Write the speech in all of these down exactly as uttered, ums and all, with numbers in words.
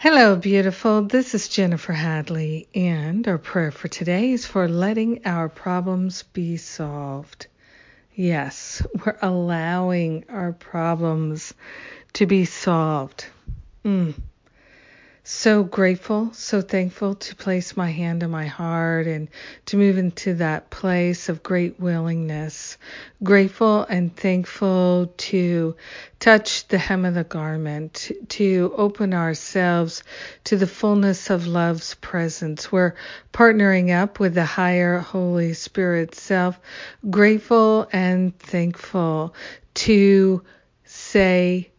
Hello, beautiful. This is Jennifer Hadley, and our prayer for today is for letting our problems be solved. Yes, we're allowing our problems to be solved. Mm. So grateful, so thankful to place my hand on my heart and to move into that place of great willingness. Grateful and thankful to touch the hem of the garment, to open ourselves to the fullness of love's presence. We're partnering up with the higher Holy Spirit self. Grateful and thankful to say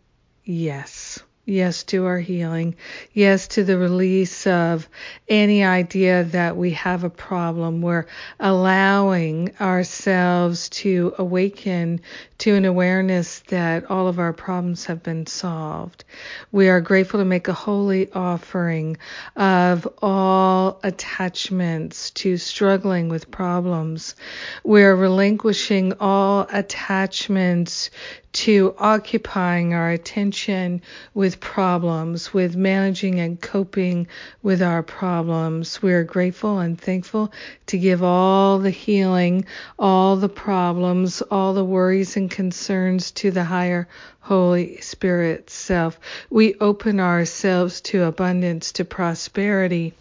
yes. Yes to our healing. Yes to the release of any idea that we have a problem. We're allowing ourselves to awaken to an awareness that all of our problems have been solved. We are grateful to make a holy offering of all attachments to struggling with problems. We're relinquishing all attachments to occupying our attention with problems, with managing and coping with our problems. We're grateful and thankful to give all the healing, all the problems, all the worries and concerns to the higher Holy Spirit self. We open ourselves to abundance, to prosperity,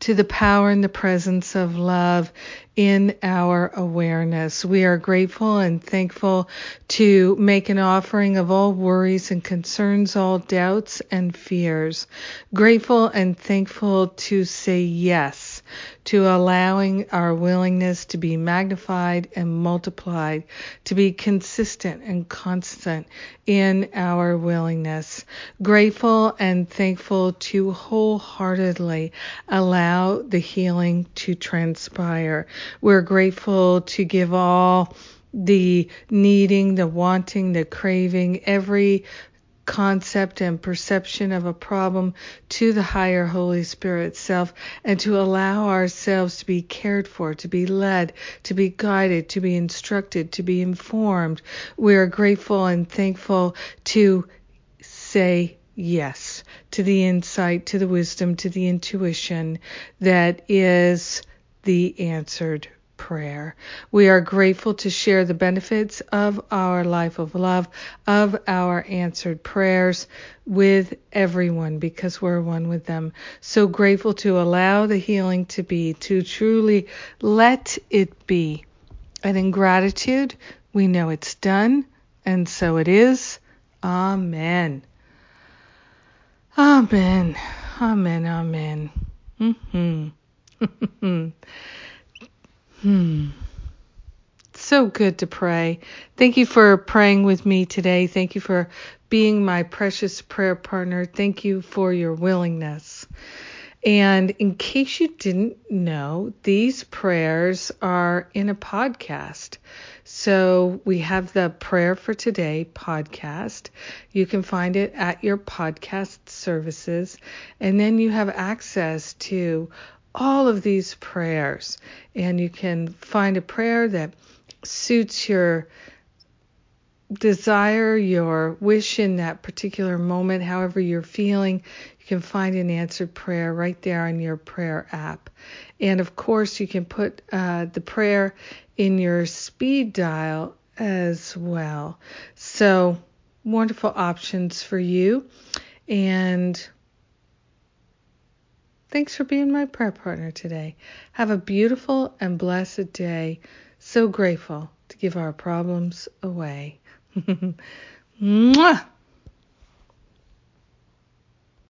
to the power and the presence of love in our awareness. We are grateful and thankful to make an offering of all worries and concerns, all doubts and fears. Grateful and thankful to say yes to allowing our willingness to be magnified and multiplied, to be consistent and constant in our willingness. Grateful and thankful to wholeheartedly allow the healing to transpire. We're grateful to give all the needing, the wanting, the craving, every concept and perception of a problem to the higher Holy Spirit self, and to allow ourselves to be cared for, to be led, to be guided, to be instructed, to be informed. We are grateful and thankful to say yes to the insight, to the wisdom, to the intuition that is the answered prayer. We are grateful to share the benefits of our life of love, of our answered prayers with everyone because we're one with them. So grateful to allow the healing to be, to truly let it be. And in gratitude, we know it's done, and so it is. Amen. Amen. Amen. Amen. Mm-hmm. hmm. So good to pray. Thank you for praying with me today. Thank you for being my precious prayer partner. Thank you for your willingness. And in case you didn't know, these prayers are in a podcast. So we have the Prayer for Today podcast. You can find it at your podcast services. And then you have access to all of these prayers. And you can find a prayer that suits your desire, your wish in that particular moment, however you're feeling. You can find an answered prayer right there on your prayer app. And of course, you can put uh, the prayer in your speed dial as well. So wonderful options for you. And thanks for being my prayer partner today. Have a beautiful and blessed day. So grateful to give our problems away. Mwah!